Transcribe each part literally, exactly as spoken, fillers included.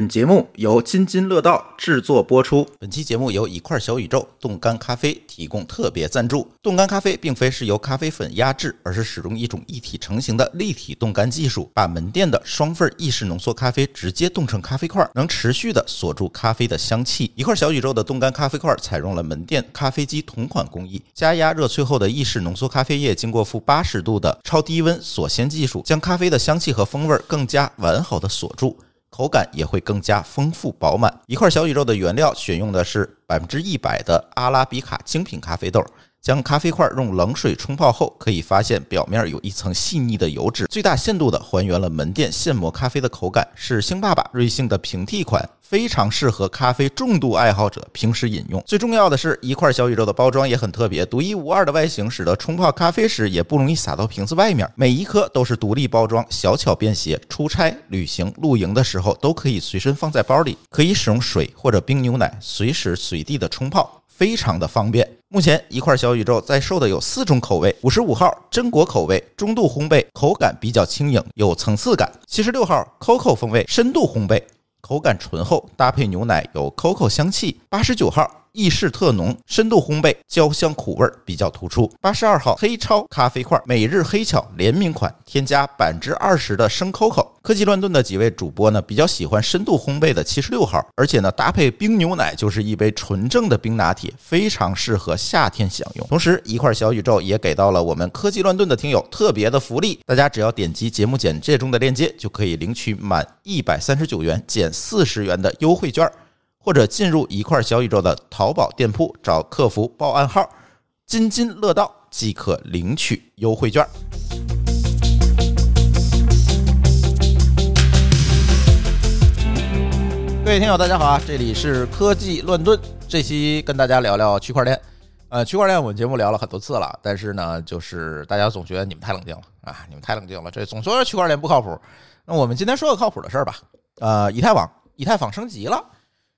本节目由津津乐道制作播出。本期节目由一块小宇宙冻干咖啡提供特别赞助。冻干咖啡并非是由咖啡粉压制，而是使用一种一体成型的立体冻干技术，把门店的双份意式浓缩咖啡直接冻成咖啡块，能持续的锁住咖啡的香气。一块小宇宙的冻干咖啡块采用了门店咖啡机同款工艺，加压热萃后的意式浓缩咖啡液经过负八十度的超低温锁鲜技术，将咖啡的香气和风味更加完好的锁住，口感也会更加丰富饱满。一块小宇宙的原料选用的是 百分之百 的阿拉比卡精品咖啡豆，将咖啡块用冷水冲泡后，可以发现表面有一层细腻的油脂，最大限度地还原了门店现磨咖啡的口感，是星爸爸瑞幸的平替款，非常适合咖啡重度爱好者平时饮用。最重要的是，一块小宇宙的包装也很特别，独一无二的外形使得冲泡咖啡时也不容易洒到瓶子外面，每一颗都是独立包装，小巧便携，出差、旅行、露营的时候都可以随身放在包里，可以使用水或者冰牛奶随时随地的冲泡，非常的方便。目前一块小宇宙在售的有四种口味：五十五号榛果口味，中度烘焙，口感比较轻盈有层次感；七十六号 Coco 风味，深度烘焙，口感醇厚，搭配牛奶有 Coco 香气；八十九号意式特浓，深度烘焙，焦香苦味比较突出；八十二号黑超咖啡块，每日黑巧联名款，添加 百分之二十 的生 Coco。 科技乱炖的几位主播呢，比较喜欢深度烘焙的七十六号，而且呢搭配冰牛奶就是一杯纯正的冰拿铁，非常适合夏天享用。同时一块小宇宙也给到了我们科技乱炖的听友特别的福利，大家只要点击节目简介中的链接，就可以领取满一百三十九元减四十元的优惠券，或者进入一块小宇宙的淘宝店铺，找客服报暗号津津乐道即可领取优惠券。各位听友大家好啊，这里是科技乱炖，这期跟大家聊聊区块链。呃，区块链我们节目聊了很多次了，但是呢就是大家总觉得你们太冷静了啊，你们太冷静了，这总说区块链不靠谱。那我们今天说个靠谱的事儿吧。呃，以太坊以太坊升级了，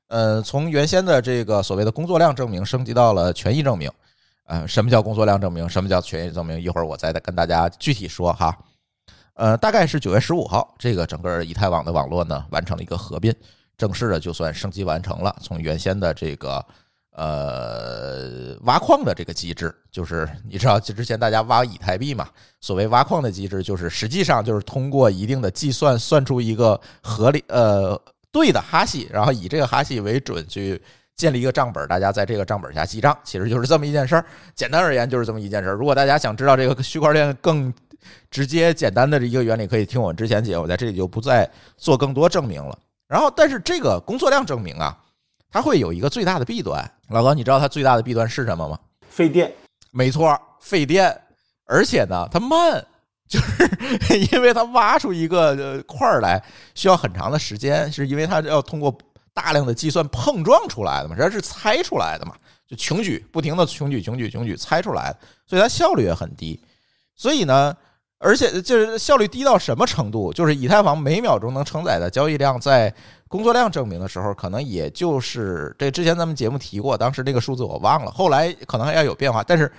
呃，从原先的这个所谓的工作量证明升级到了权益证明。呃，什么叫工作量证明？什么叫权益证明？一会儿我再跟大家具体说哈。呃，大概是九月十五号，这个整个以太网的网络呢完成了一个合并，正式的就算升级完成了。从原先的这个呃挖矿的这个机制，就是你知道之前大家挖以太币嘛，所谓挖矿的机制，就是实际上就是通过一定的计算算出一个合理呃。对的哈希，然后以这个哈希为准去建立一个账本，大家在这个账本下记账，其实就是这么一件事儿。简单而言就是这么一件事儿。如果大家想知道这个区块链更直接简单的一个原理，可以听我之前节目，我在这里就不再做更多证明了。然后但是这个工作量证明啊，它会有一个最大的弊端。老高，你知道它最大的弊端是什么吗？费电。没错，费电。而且呢它慢。就是因为它挖出一个块来需要很长的时间，是因为它要通过大量的计算碰撞出来的嘛，这是猜出来的嘛，就穷举，不停的穷举穷举穷举猜出来的，所以它效率也很低。所以呢，而且就是效率低到什么程度？就是以太坊每秒钟能承载的交易量，在工作量证明的时候，可能也就是这之前咱们节目提过，当时这个数字我忘了，后来可能还要有变化，但是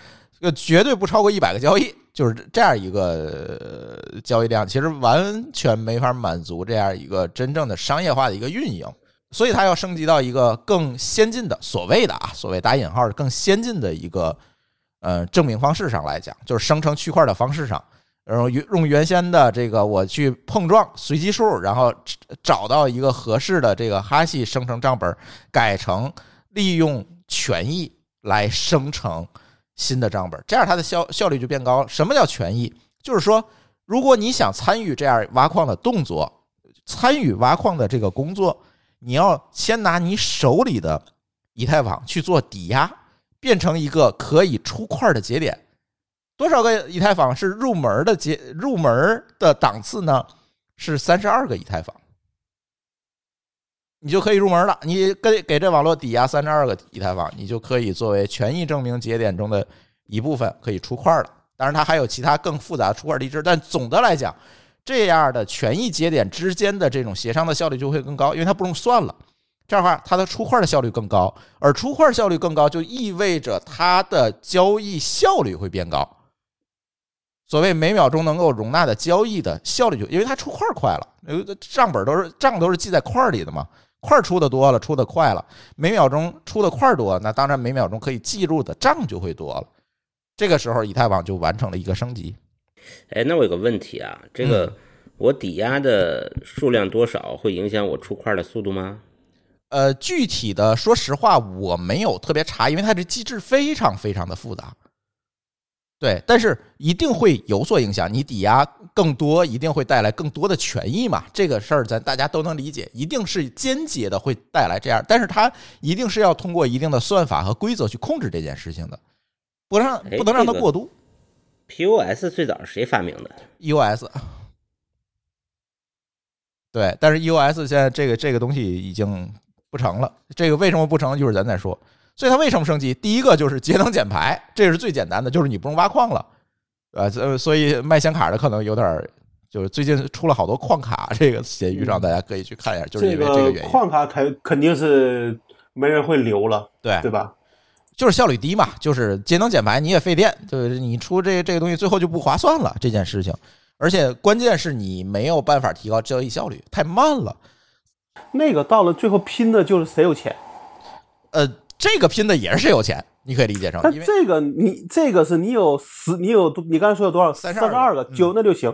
绝对不超过一百个交易。就是这样一个交易量，其实完全没法满足这样一个真正的商业化的一个运营，所以它要升级到一个更先进的所谓的啊，所谓打引号更先进的一个呃证明方式上来讲，就是生成区块的方式上，然后用原先的这个我去碰撞随机数，然后找到一个合适的这个哈希生成账本，改成利用权益来生成新的账本，这样它的效效率就变高。什么叫权益？就是说，如果你想参与这样挖矿的动作，参与挖矿的这个工作，你要先拿你手里的以太坊去做抵押，变成一个可以出块的节点。多少个以太坊是入门的节入门的档次呢？是三十二个以太坊，你就可以入门了，你给这网络抵押三十二个以太坊，你就可以作为权益证明节点中的一部分可以出块了。当然它还有其他更复杂的出块机制，但总的来讲，这样的权益节点之间的这种协商的效率就会更高，因为它不用算了，这样的话它的出块的效率更高，而出块效率更高就意味着它的交易效率会变高。所谓每秒钟能够容纳的交易的效率就，因为它出块快了，账本都是账都是记在块里的嘛，块出的多了，出的快了，每秒钟出的块多，那当然每秒钟可以记录的账就会多了。这个时候以太网就完成了一个升级。哎，那我有个问题啊，这个我抵押的数量多少会影响我出块的速度吗？嗯、呃，具体的说实话我没有特别查，因为它这机制非常非常的复杂。对，但是一定会有所影响，你抵押更多一定会带来更多的权益嘛，这个事儿咱大家都能理解，一定是间接的会带来这样，但是它一定是要通过一定的算法和规则去控制这件事情的，不让不能让它过度。这个、P O S 最早是谁发明的？ E O S。 对，但是 E O S 现在这个这个东西已经不成了，这个为什么不成就是咱再说。所以它为什么升级？第一个就是节能减排，这是最简单的，就是你不用挖矿了，呃，所以卖显卡的可能有点，就是最近出了好多矿卡，这个闲鱼上大家可以去看一下，就是因为这个原因。这个、矿卡肯肯定是没人会留了，对对吧？就是效率低嘛，就是节能减排，你也费电，就是你出这这个东西最后就不划算了这件事情，而且关键是你没有办法提高交易效率，太慢了。那个到了最后拼的就是谁有钱，呃。这个拼的也是谁有钱，你可以理解成。但这个你这个是你有十，你有你刚才说有多少？三十二个，九、嗯、那就行。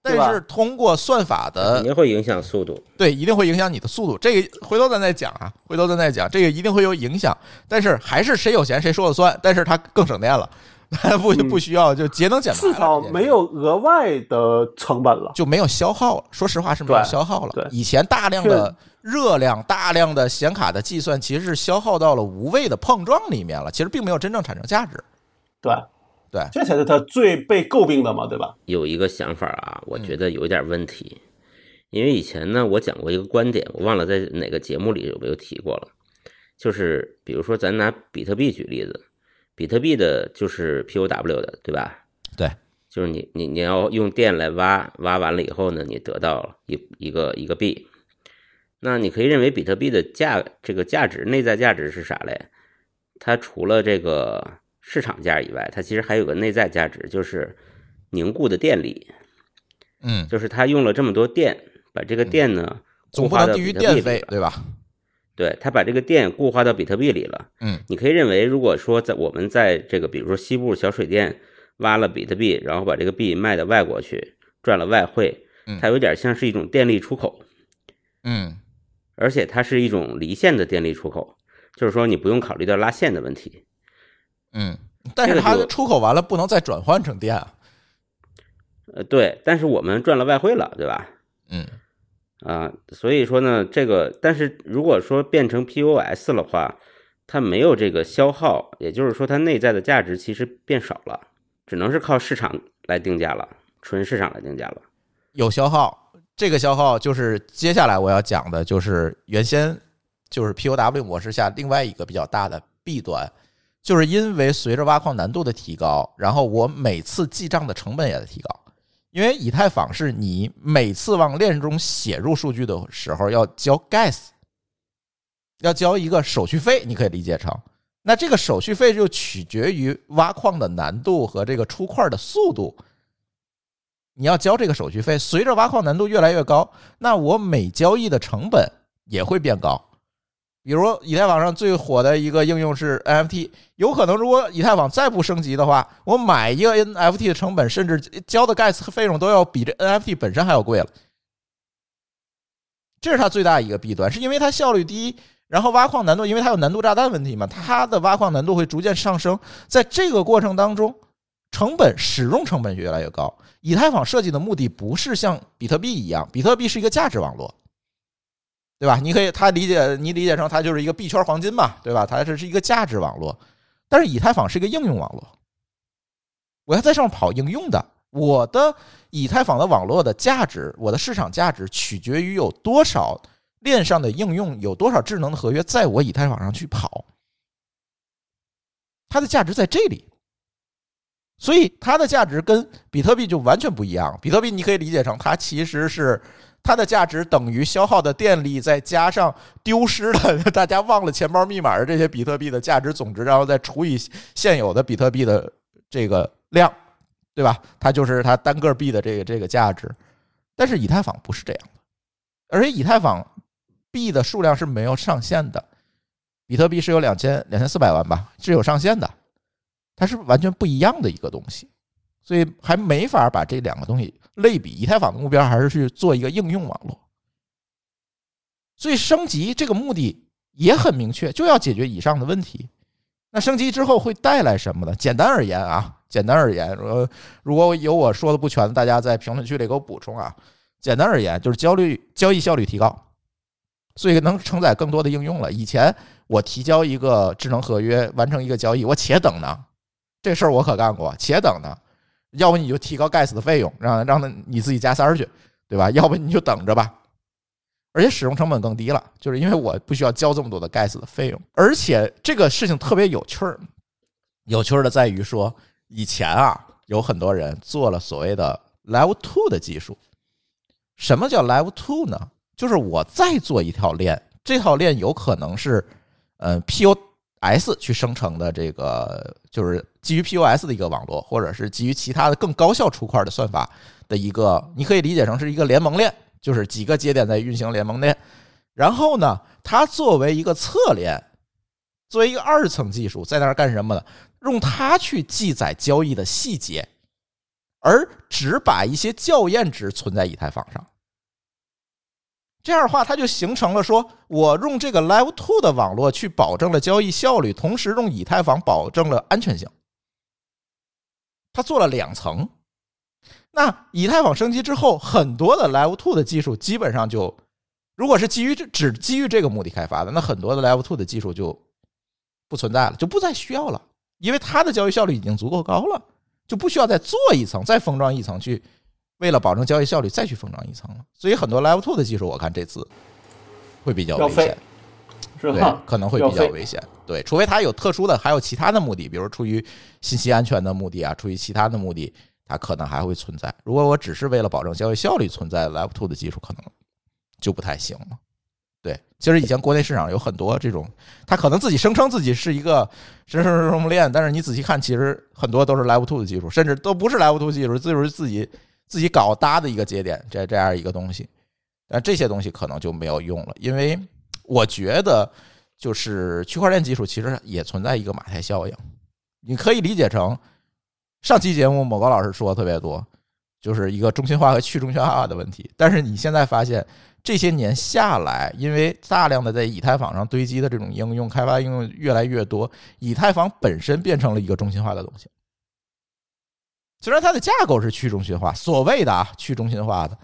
但是通过算法的，肯定会影响速度。对，一定会影响你的速度。这个回头咱再讲啊，回头咱再讲，这个一定会有影响。但是还是谁有钱谁说了算，但是它更省电了，它不不需要就节能减排、嗯，至少没有额外的成本了，就没有消耗了。说实话是没有消耗了。以前大量的。热量大量的显卡的计算其实是消耗到了无谓的碰撞里面了，其实并没有真正产生价值。对对，这才是他最被诟病的嘛，对吧？有一个想法啊，我觉得有点问题、嗯、因为以前呢我讲过一个观点，我忘了在哪个节目里有没有提过了，就是比如说咱拿比特币举例子，比特币的就是 P O W 的，对吧？对，就是你你你要用电来挖，挖完了以后呢你得到一一个一个币，那你可以认为比特币的价，这个价值内在价值是啥嘞？它除了这个市场价以外，它其实还有个内在价值，就是凝固的电力。嗯，就是它用了这么多电，把这个电呢、嗯、固化到比特币里了，总不能低于电费，对吧？对，它把这个电固化到比特币里了。嗯，你可以认为，如果说在我们在这个比如说西部小水电挖了比特币，然后把这个币卖到外国去，赚了外汇，它有点像是一种电力出口。嗯。嗯，而且它是一种离线的电力出口，就是说你不用考虑到拉线的问题。嗯，但是它出口完了不能再转换成电啊。呃，对，但是我们赚了外汇了，对吧？嗯，啊，所以说呢，这个，但是如果说变成 P O S 的话，它没有这个消耗，也就是说它内在的价值其实变少了，只能是靠市场来定价了，纯市场来定价了，有消耗。这个消耗就是接下来我要讲的，就是原先就是 P O W 模式下另外一个比较大的弊端，就是因为随着挖矿难度的提高，然后我每次记账的成本也在提高，因为以太坊是你每次往链中写入数据的时候要交 Gas， 要交一个手续费，你可以理解成，那这个手续费就取决于挖矿的难度和这个出块的速度。你要交这个手续费，随着挖矿难度越来越高，那我每交易的成本也会变高。比如以太坊上最火的一个应用是 N F T， 有可能如果以太坊再不升级的话，我买一个 N F T 的成本，甚至交的 Gas 费用都要比这 N F T 本身还要贵了。这是它最大一个弊端，是因为它效率低，然后挖矿难度，因为它有难度炸弹问题嘛，它的挖矿难度会逐渐上升，在这个过程当中成本使用成本越来越高。以太坊设计的目的不是像比特币一样，比特币是一个价值网络，对吧？你可以它理解，你理解成它就是一个币圈黄金嘛，对吧？它是一个价值网络，但是以太坊是一个应用网络，我要在上面跑应用的，我的以太坊的网络的价值，我的市场价值取决于有多少链上的应用，有多少智能的合约在我以太坊上去跑，它的价值在这里。所以它的价值跟比特币就完全不一样，比特币你可以理解成它其实是它的价值等于消耗的电力再加上丢失的大家忘了钱包密码的这些比特币的价值总值，然后再除以现有的比特币的这个量，对吧？它就是它单个币的这个这个价值。但是以太坊不是这样的，而且以太坊币的数量是没有上限的，比特币是有两千四百万吧，是有上限的，它是完全不一样的一个东西，所以还没法把这两个东西类比。以太坊的目标还是去做一个应用网络，所以升级这个目的也很明确，就要解决以上的问题。那升级之后会带来什么呢？简单而言啊，简单而言，呃，如果有我说的不全的，大家在评论区里给我补充啊。简单而言，就是交易交易效率提高，所以能承载更多的应用了。以前我提交一个智能合约，完成一个交易，我且等呢，这事儿我可干过，且等呢。要不你就提高 Gas 的费用，让让你自己加三去，对吧？要不你就等着吧。而且使用成本更低了，就是因为我不需要交这么多的 gas 的费用。而且这个事情特别有趣儿，有趣儿的在于说，以前啊有很多人做了所谓的 Layer 二 的技术。什么叫 Layer 二 呢？就是我再做一条链，这条链有可能是呃 P O S 去生成的，这个就是基于 P O S 的一个网络，或者是基于其他的更高效出块的算法的一个，你可以理解成是一个联盟链。就是几个节点在运行联盟链，然后呢，它作为一个侧链，作为一个二层技术，在那儿干什么呢？用它去记载交易的细节，而只把一些校验值存在以太坊上。这样的话，它就形成了说，我用这个 Layer 二 的网络去保证了交易效率，同时用以太坊保证了安全性。它做了两层。那以太坊升级之后，很多的 Layer 二 的技术基本上就，如果是基于只基于这个目的开发的，那很多的 Layer 二 的技术就不存在了，就不再需要了，因为它的交易效率已经足够高了，就不需要再做一层，再封装一层去，为了保证交易效率再去封装一层了。所以很多 Layer 二 的技术，我看这次会比较危险，是吧？可能会比较危险，对，除非它有特殊的，还有其他的目的，比如出于信息安全的目的啊，出于其他的目的。它可能还会存在。如果我只是为了保证交易效率存在 Layer 二 的技术，可能就不太行了。对，其实以前国内市场有很多这种，它可能自己声称自己是一个什么什么链，但是你仔细看，其实很多都是 Layer 二 的技术，甚至都不是 Layer 二 技术，就是自己自己搞搭的一个节点，这这样一个东西。但这些东西可能就没有用了，因为我觉得就是区块链技术其实也存在一个马太效应，你可以理解成。上期节目某高老师说的特别多，就是一个中心化和去中心化的问题。但是你现在发现这些年下来，因为大量的在以太坊上堆积的这种应用开发应用越来越多，以太坊本身变成了一个中心化的东西。虽然它的架构是去中心化，所谓的啊去中心化的，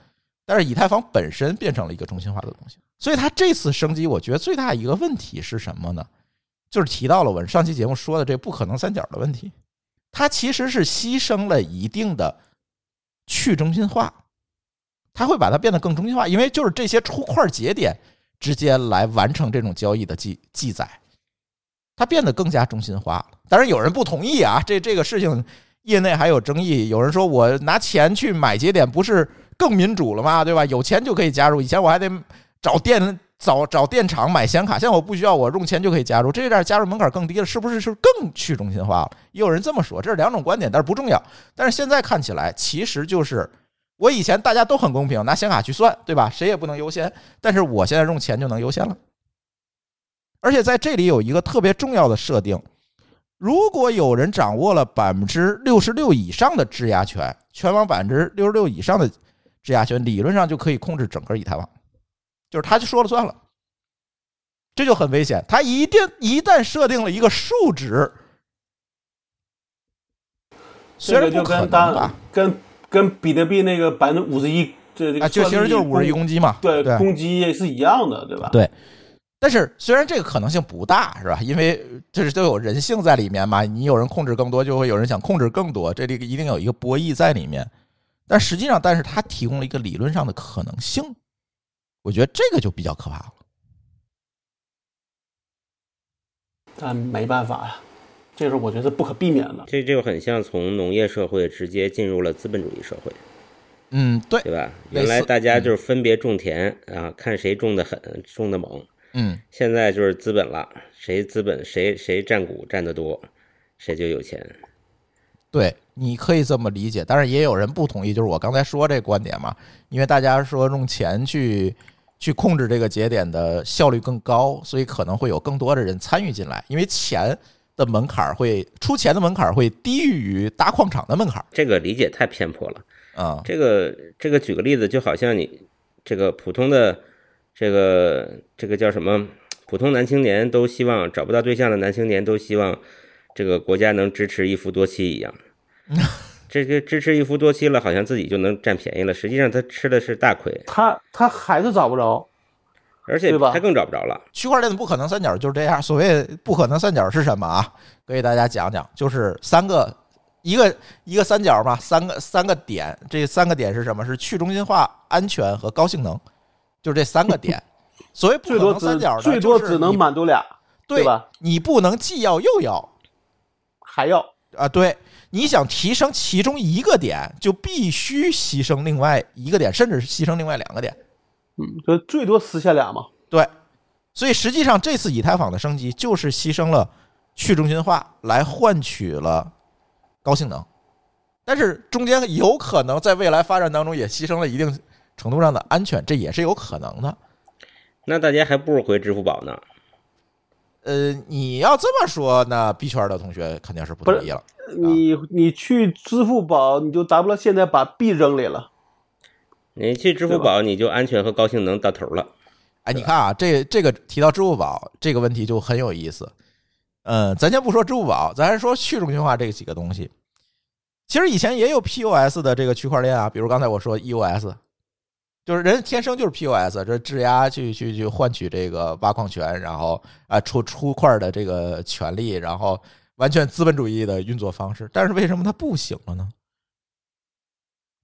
但是以太坊本身变成了一个中心化的东西。所以它这次升级，我觉得最大一个问题是什么呢？就是提到了我上期节目说的这不可能三角的问题。它其实是牺牲了一定的去中心化，它会把它变得更中心化，因为就是这些出块节点直接来完成这种交易的 记, 记载，它变得更加中心化了。当然有人不同意啊，这这个事情业内还有争议，有人说我拿钱去买节点不是更民主了吗？对吧？有钱就可以加入，以前我还得找电找找电厂买显卡，现在我不需要，我用钱就可以加入，这点加入门槛更低了，是不是是更去中心化了？也有人这么说，这是两种观点，但是不重要。但是现在看起来，其实就是我以前大家都很公平，拿显卡去算，对吧？谁也不能优先，但是我现在用钱就能优先了。而且在这里有一个特别重要的设定，如果有人掌握了 百分之六十六 以上的质押权，全网 百分之六十六 以上的质押权，理论上就可以控制整个以太坊。就是他就说了算了，这就很危险。他一定一旦设定了一个数值，虽然不可能吧，这个、就跟跟比特币那个百分之五十一，这这个、啊、就其实就是五十一公鸡嘛，对，对公鸡是一样的，对吧？对。但是虽然这个可能性不大，是吧？因为这是都有人性在里面嘛，你有人控制更多，就会有人想控制更多，这里一定有一个博弈在里面。但实际上，但是它提供了一个理论上的可能性。我觉得这个就比较可怕了，但没办法呀，这是我觉得不可避免的。这就很像从农业社会直接进入了资本主义社会，嗯，对，对吧？原来大家就是分别种田、嗯、啊，看谁种的狠，种的猛，嗯，现在就是资本了，谁资本谁谁占股占得多，谁就有钱。对，你可以这么理解，但是也有人不同意，就是我刚才说这观点嘛，因为大家说用钱去去控制这个节点的效率更高，所以可能会有更多的人参与进来，因为钱的门槛会出钱的门槛会低于搭矿场的门槛。这个理解太偏颇了啊、嗯！这个这个举个例子，就好像你这个普通的这个这个叫什么？普通男青年都希望找不到对象的男青年都希望这个国家能支持一夫多妻一样，这个支持一夫多妻了，好像自己就能占便宜了，实际上他吃的是大亏，他他还是找不着。而且他更找不着了。区块链的不可能三角就是这样，所谓不可能三角是什么啊？给大家讲讲，就是三个，一个一个三角嘛，三个三个点，这三个点是什么？是去中心化、安全和高性能，就是这三个点。所谓不可能三角呢，最多只能满足俩，对吧？你不能既要又要，还要啊？对，你想提升其中一个点，就必须牺牲另外一个点，甚至是牺牲另外两个点。嗯，就最多实现俩嘛。对，所以实际上这次以太坊的升级就是牺牲了去中心化来换取了高性能，但是中间有可能在未来发展当中也牺牲了一定程度上的安全，这也是有可能的。那大家还不如回支付宝呢。呃，你要这么说，那 B 圈的同学肯定是不同意了。你你去支付宝，你就达不到现在把 B 扔里了。你去支付宝你就安全和高性能到头了。哎，你看啊，这这个提到支付宝这个问题就很有意思。嗯，咱先不说支付宝，咱说去中心化这几个东西。其实以前也有 P O S 的这个区块链啊，比如刚才我说 E O S， 就是人天生就是 P O S， 这质押去去去换取这个挖矿权，然后啊出出块的这个权利，然后完全资本主义的运作方式。但是为什么它不行了呢？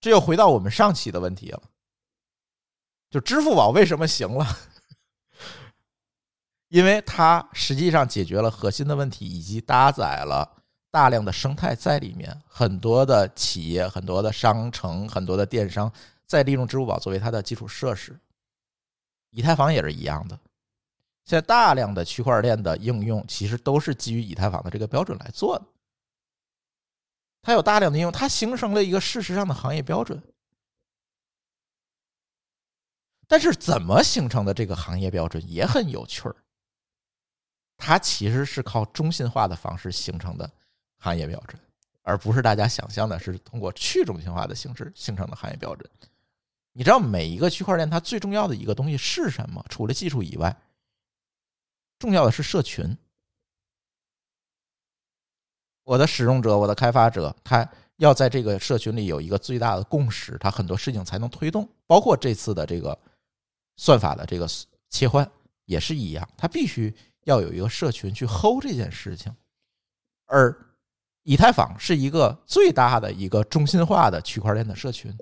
这又回到我们上期的问题了，就支付宝为什么行了？因为它实际上解决了核心的问题，以及搭载了大量的生态在里面，很多的企业、很多的商城、很多的电商在利用支付宝作为它的基础设施。以太坊也是一样的，现在大量的区块链的应用其实都是基于以太坊的这个标准来做的。它有大量的应用，它形成了一个事实上的行业标准。但是怎么形成的这个行业标准也很有趣儿，它其实是靠中心化的方式形成的行业标准，而不是大家想象的是通过去中心化的形式形成的行业标准。你知道每一个区块链它最重要的一个东西是什么？除了技术以外，重要的是社群。我的使用者，我的开发者，他要在这个社群里有一个最大的共识，他很多事情才能推动，包括这次的这个算法的这个切换也是一样，他必须要有一个社群去 hold 这件事情。而以太坊是一个最大的一个中心化的区块链的社群，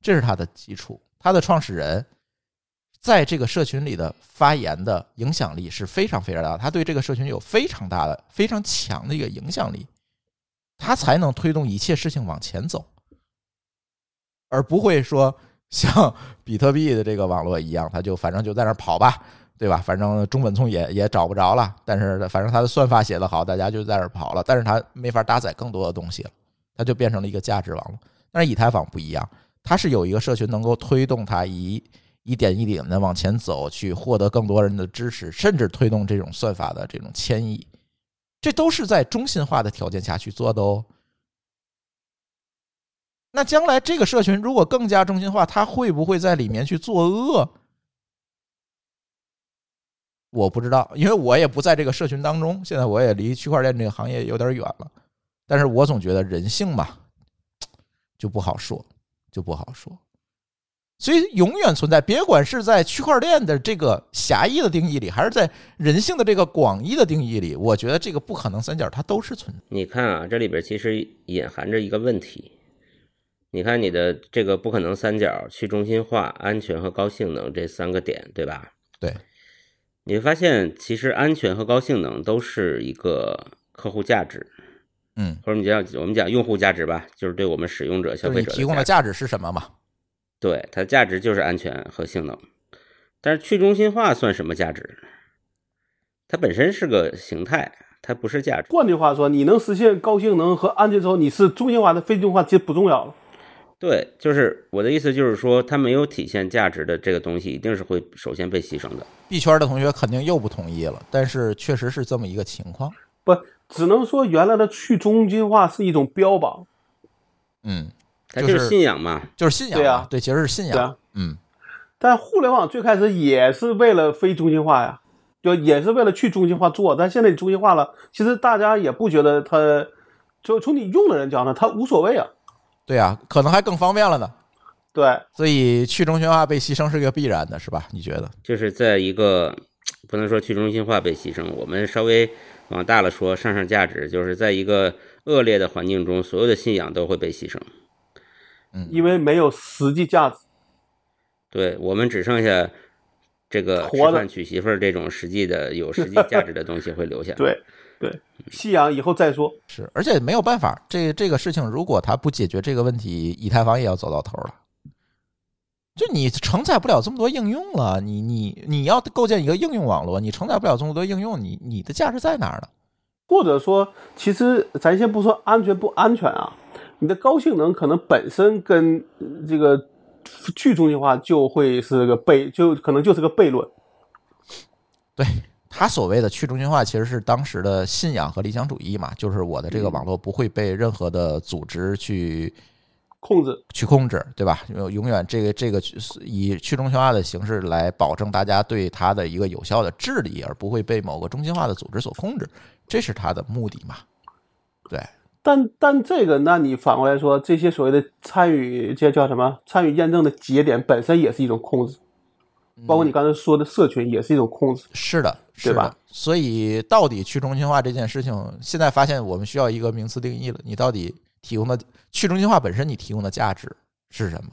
这是它的基础。它的创始人在这个社群里的发言的影响力是非常非常大的，他对这个社群有非常大的、非常强的一个影响力，他才能推动一切事情往前走，而不会说像比特币的这个网络一样，他就反正就在那跑吧，对吧？反正中本聪也也找不着了，但是反正他的算法写得好，大家就在那跑了，但是他没法搭载更多的东西了，他就变成了一个价值网络。但是以太坊不一样，它是有一个社群能够推动它一一点一点的往前走，去获得更多人的支持，甚至推动这种算法的这种迁移。这都是在中心化的条件下去做的哦。那将来这个社群如果更加中心化，它会不会在里面去作恶？我不知道，因为我也不在这个社群当中，现在我也离区块链这个行业有点远了。但是我总觉得人性嘛，就不好说，就不好说。所以永远存在，别管是在区块链的这个狭义的定义里，还是在人性的这个广义的定义里，我觉得这个不可能三角它都是存在。你看啊，这里边其实隐含着一个问题。你看你的这个不可能三角、去中心化、安全和高性能这三个点，对吧？对。你会发现其实安全和高性能都是一个客户价值。嗯，或者你讲我们讲用户价值吧，就是对我们使用者、消费者的价值。就是你提供的价值是什么嘛？对，它的价值就是安全和性能。但是去中心化算什么价值？它本身是个形态，它不是价值。换句话说，你能实现高性能和安全之后，你是中心化的非中心化其实不重要了。对，就是我的意思就是说，它没有体现价值的这个东西，一定是会首先被牺牲的。币圈的同学肯定又不同意了，但是确实是这么一个情况。不，只能说原来的去中心化是一种标榜。嗯，它就是信仰嘛，就是信仰。对啊，对，其实是信仰。啊、嗯，但互联网最开始也是为了非中心化呀，就也是为了去中心化做，但现在你中心化了，其实大家也不觉得它，就从你用的人讲呢，它无所谓啊。对啊，可能还更方便了呢。对，所以去中心化被牺牲是个必然的，是吧？你觉得？就是在一个不能说去中心化被牺牲，我们稍微往大了说，上上价值，就是在一个恶劣的环境中，所有的信仰都会被牺牲。嗯，因为没有实际价值。对，我们只剩下这个吃饭娶媳妇儿这种实际的有实际价值的东西会留下。对。对，信仰以后再说。是，而且没有办法，这这个事情如果他不解决这个问题，以太坊也要走到头了。就你承载不了这么多应用了，你你你要构建一个应用网络，你承载不了这么多应用，你你的价值在哪儿呢？或者说，其实咱先不说安全不安全啊，你的高性能可能本身跟这个去中心化就会是个悖，就可能就是个悖论。对。他所谓的去中心化其实是当时的信仰和理想主义嘛，就是我的这个网络不会被任何的组织去控制去控制，对吧？永远这个这个以去中心化的形式来保证大家对他的一个有效的治理，而不会被某个中心化的组织所控制，这是他的目的嘛。对，但但这个那你反过来说，这些所谓的参与这叫什么参与验证的节点本身也是一种控制，包括你刚才说的社群也是一种控制。嗯，是的，是的，对吧？所以到底去中心化这件事情，现在发现我们需要一个名词定义了。你到底提供的去中心化本身，你提供的价值是什么？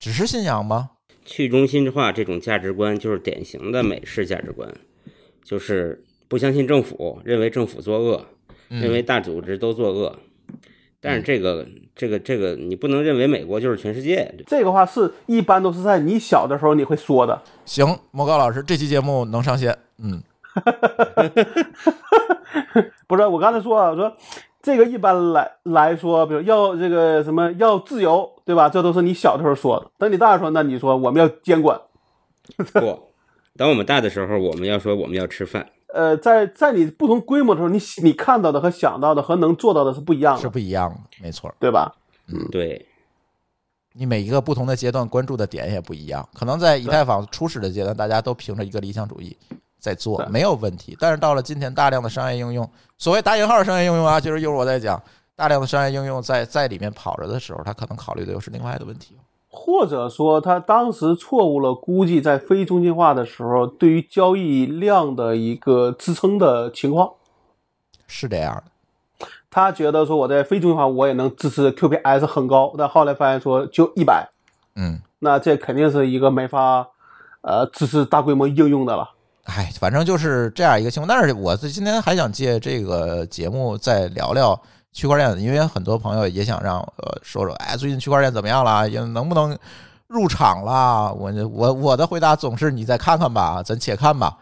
只是信仰吗？去中心化这种价值观就是典型的美式价值观，就是不相信政府，认为政府作恶，认为大组织都作恶。嗯，但是这个这个这个你不能认为美国就是全世界，这个话是一般都是在你小的时候你会说的。行，莫高老师这期节目能上线。嗯，不是我刚才说啊，我说这个一般来来说，比如要这个什么要自由，对吧？这都是你小的时候说的。等你大的时候，那你说我们要监管。不，当我们大的时候，我们要说我们要吃饭。呃，在在你不同规模的时候，你你看到的和想到的和能做到的是不一样的，是不一样的，没错，对吧？嗯，对。你每一个不同的阶段关注的点也不一样，可能在以太坊初始的阶段，大家都凭着一个理想主义在做，没有问题。但是到了今天，大量的商业应用，所谓打引号的商业应用啊，就是一会儿我在讲，大量的商业应用在在里面跑着的时候，他可能考虑的又是另外的问题。或者说他当时错误了估计在非中心化的时候对于交易量的一个支撑的情况，是这样的。他觉得说我在非中心化我也能支持 Q P I 是很高，但后来发现说就一百，嗯，那这肯定是一个没法呃支持大规模应用的了。哎，反正就是这样一个情况。但是我今天还想借这个节目再聊聊区块链，因为很多朋友也想让呃说说，哎，最近区块链怎么样了？也能不能入场了？我我我的回答总是你再看看吧，咱且看吧。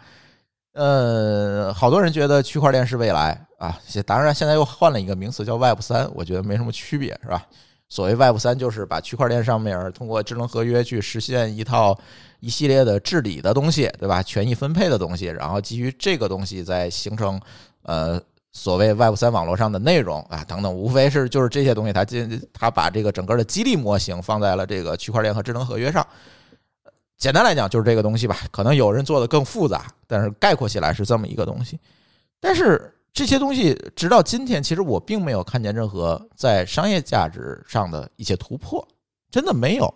呃，好多人觉得区块链是未来啊，当然现在又换了一个名词叫 Web 三，我觉得没什么区别，是吧？所谓 Web 三就是把区块链上面通过智能合约去实现一套一系列的治理的东西，对吧？权益分配的东西，然后基于这个东西再形成呃。所谓 Web 三 网络上的内容啊等等，无非是就是这些东西，它它把这个整个的激励模型放在了这个区块链和智能合约上。简单来讲就是这个东西吧，可能有人做的更复杂，但是概括起来是这么一个东西。但是这些东西直到今天，其实我并没有看见任何在商业价值上的一些突破，真的没有。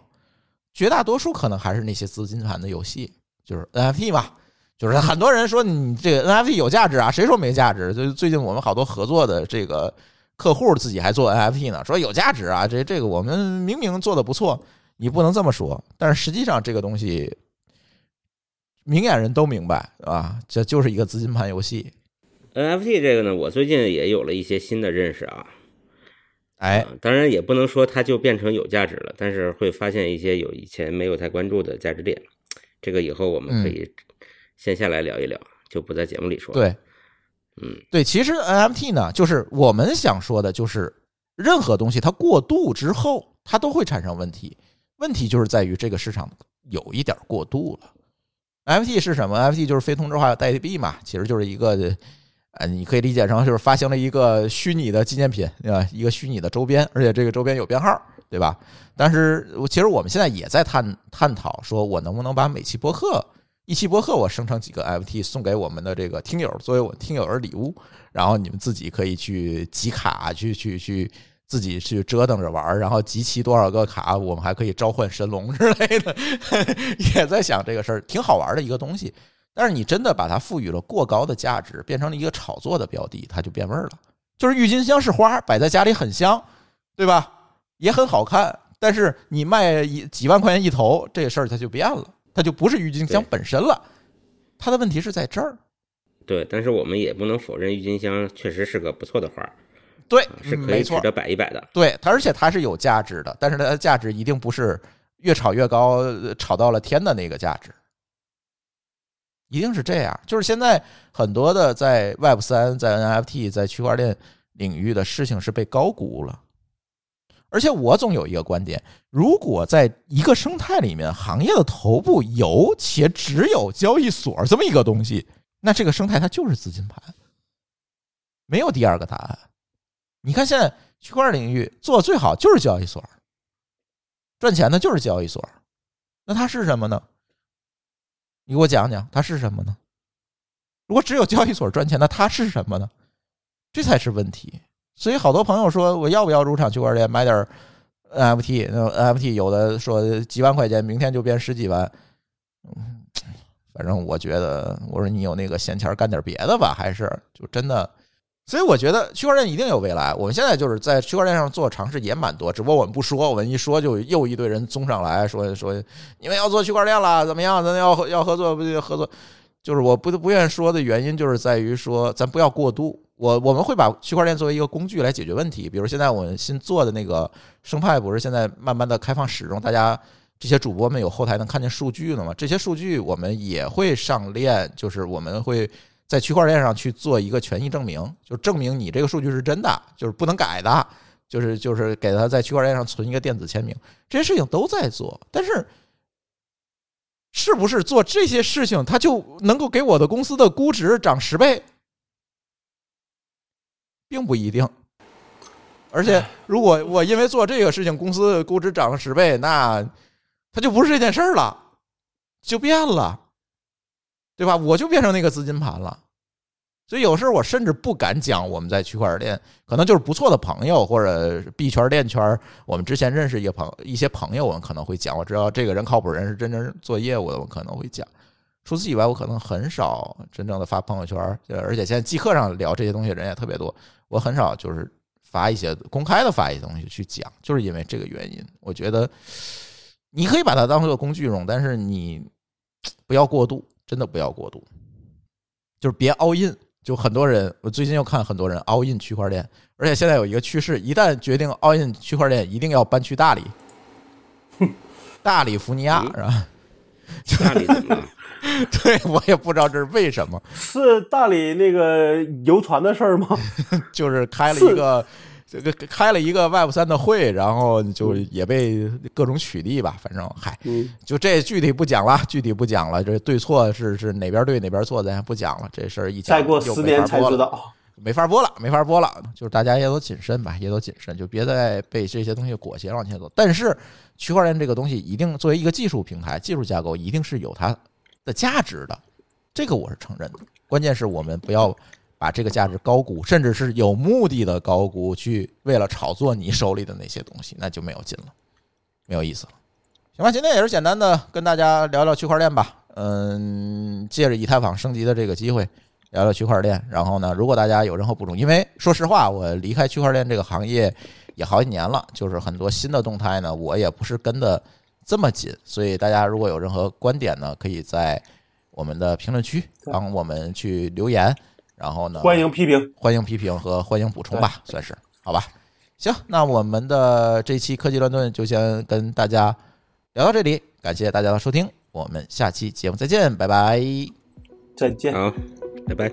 绝大多数可能还是那些资金盘的游戏，就是 N F T 吧。就是很多人说你这个 N F T 有价值啊，谁说没价值？就最近我们好多合作的这个客户自己还做 N F T 呢，说有价值啊，这这个我们明明做的不错，你不能这么说。但是实际上这个东西，明眼人都明白啊，这就是一个资金盘游戏。N F T 这个呢，我最近也有了一些新的认识啊。哎、呃，当然也不能说它就变成有价值了，但是会发现一些有以前没有太关注的价值点。这个以后我们可以、嗯。线下来聊一聊，就不在节目里说了。对，嗯，对，其实 N F T 呢，就是我们想说的，就是任何东西它过度之后，它都会产生问题。问题就是在于这个市场有一点过度了。N F T 是什么 ？N F T 就是非同质化代币嘛，其实就是一个，呃，你可以理解成就是发行了一个虚拟的纪念品，对吧？一个虚拟的周边，而且这个周边有编号，对吧？但是其实我们现在也在探探讨，说我能不能把每期播客。一期播客我生成几个 N F T 送给我们的这个听友，作为我听友的礼物，然后你们自己可以去集卡，去去去自己去折腾着玩，然后集齐多少个卡，我们还可以召唤神龙之类的，也在想这个事儿，挺好玩的一个东西。但是你真的把它赋予了过高的价值，变成了一个炒作的标的，它就变味了。就是郁金香是花，摆在家里很香，对吧？也很好看，但是你卖几万块钱一头，这事儿它就变了。它就不是郁金香本身了，它的问题是在这儿。对，但是我们也不能否认郁金香确实是个不错的花，对，是可以值得摆一摆的。对，而且它是有价值的，但是它的价值一定不是越炒越高，炒到了天的那个价值，一定是这样。就是现在很多的在 Web 三、在 N F T、在区块链领域的事情是被高估了。而且我总有一个观点，如果在一个生态里面，行业的头部有且只有交易所这么一个东西，那这个生态它就是资金盘，没有第二个答案。你看现在区块链领域做最好就是交易所，赚钱的就是交易所，那它是什么呢？你给我讲讲它是什么呢？如果只有交易所赚钱，那它是什么呢？这才是问题。所以好多朋友说我要不要入场区块链买点 N F T， N F T 有的说几万块钱明天就变十几万，嗯，反正我觉得我说你有那个闲钱干点别的吧，还是就真的。所以我觉得区块链一定有未来，我们现在就是在区块链上做尝试也蛮多，只不过我们不说，我们一说就又一堆人综上来说说你们要做区块链了怎么样，咱们要要合作不就合作。就是我不不愿说的原因就是在于说咱不要过度。我我们会把区块链作为一个工具来解决问题，比如现在我们新做的那个生态，不是现在慢慢的开放使用，大家这些主播们有后台能看见数据了吗？这些数据我们也会上链，就是我们会在区块链上去做一个权益证明，就证明你这个数据是真的，就是不能改的，就是就是给它在区块链上存一个电子签名，这些事情都在做。但是是不是做这些事情，它就能够给我的公司的估值涨十倍？并不一定。而且如果我因为做这个事情公司估值涨了十倍，那它就不是这件事儿了，就变了，对吧？我就变成那个资金盘了。所以有时候我甚至不敢讲我们在区块链，可能就是不错的朋友或者币圈链圈我们之前认识一些朋一些朋友，我们可能会讲，我知道这个人靠谱，人是真正做业务的，我可能会讲。除此以外，我可能很少真正的发朋友圈，而且现在即刻上聊这些东西人也特别多，我很少就是发一些公开的发一些东西去讲，就是因为这个原因。我觉得你可以把它当做工具用，但是你不要过度，真的不要过度，就是别 all in。就很多人，我最近又看很多人 all in 区块链，而且现在有一个趋势，一旦决定 all in 区块链，一定要搬去大理，大理福尼亚是吧？大理怎么了？对，我也不知道这是为什么。是大理那个游船的事儿吗？就是开了一个这个开了一个 Web 三 的会，然后就也被各种取缔吧，反正嗨，就这具体不讲了，具体不讲了，这对错是是哪边对哪边错，咱不讲了，这事儿一讲再过十年才知道，没法播了，没法播了，就是大家也都谨慎吧，也都谨慎，就别再被这些东西裹挟往前走。但是区块链这个东西一定作为一个技术平台、技术架构，一定是有它的价值的，这个我是承认的。关键是我们不要把这个价值高估，甚至是有目的的高估，去为了炒作你手里的那些东西，那就没有劲了，没有意思了。行吧，今天也是简单的跟大家聊聊区块链吧。嗯，借着以太坊升级的这个机会，聊聊区块链。然后呢，如果大家有任何补充，因为说实话，我离开区块链这个行业也好几年了，就是很多新的动态呢，我也不是跟的这么紧，所以大家如果有任何观点呢，可以在我们的评论区帮我们去留言。然后呢，欢迎批评，欢迎批评和欢迎补充吧，算是好吧。行，那我们的这期科技乱炖就先跟大家聊到这里，感谢大家的收听，我们下期节目再见，拜拜，再见，好，拜拜。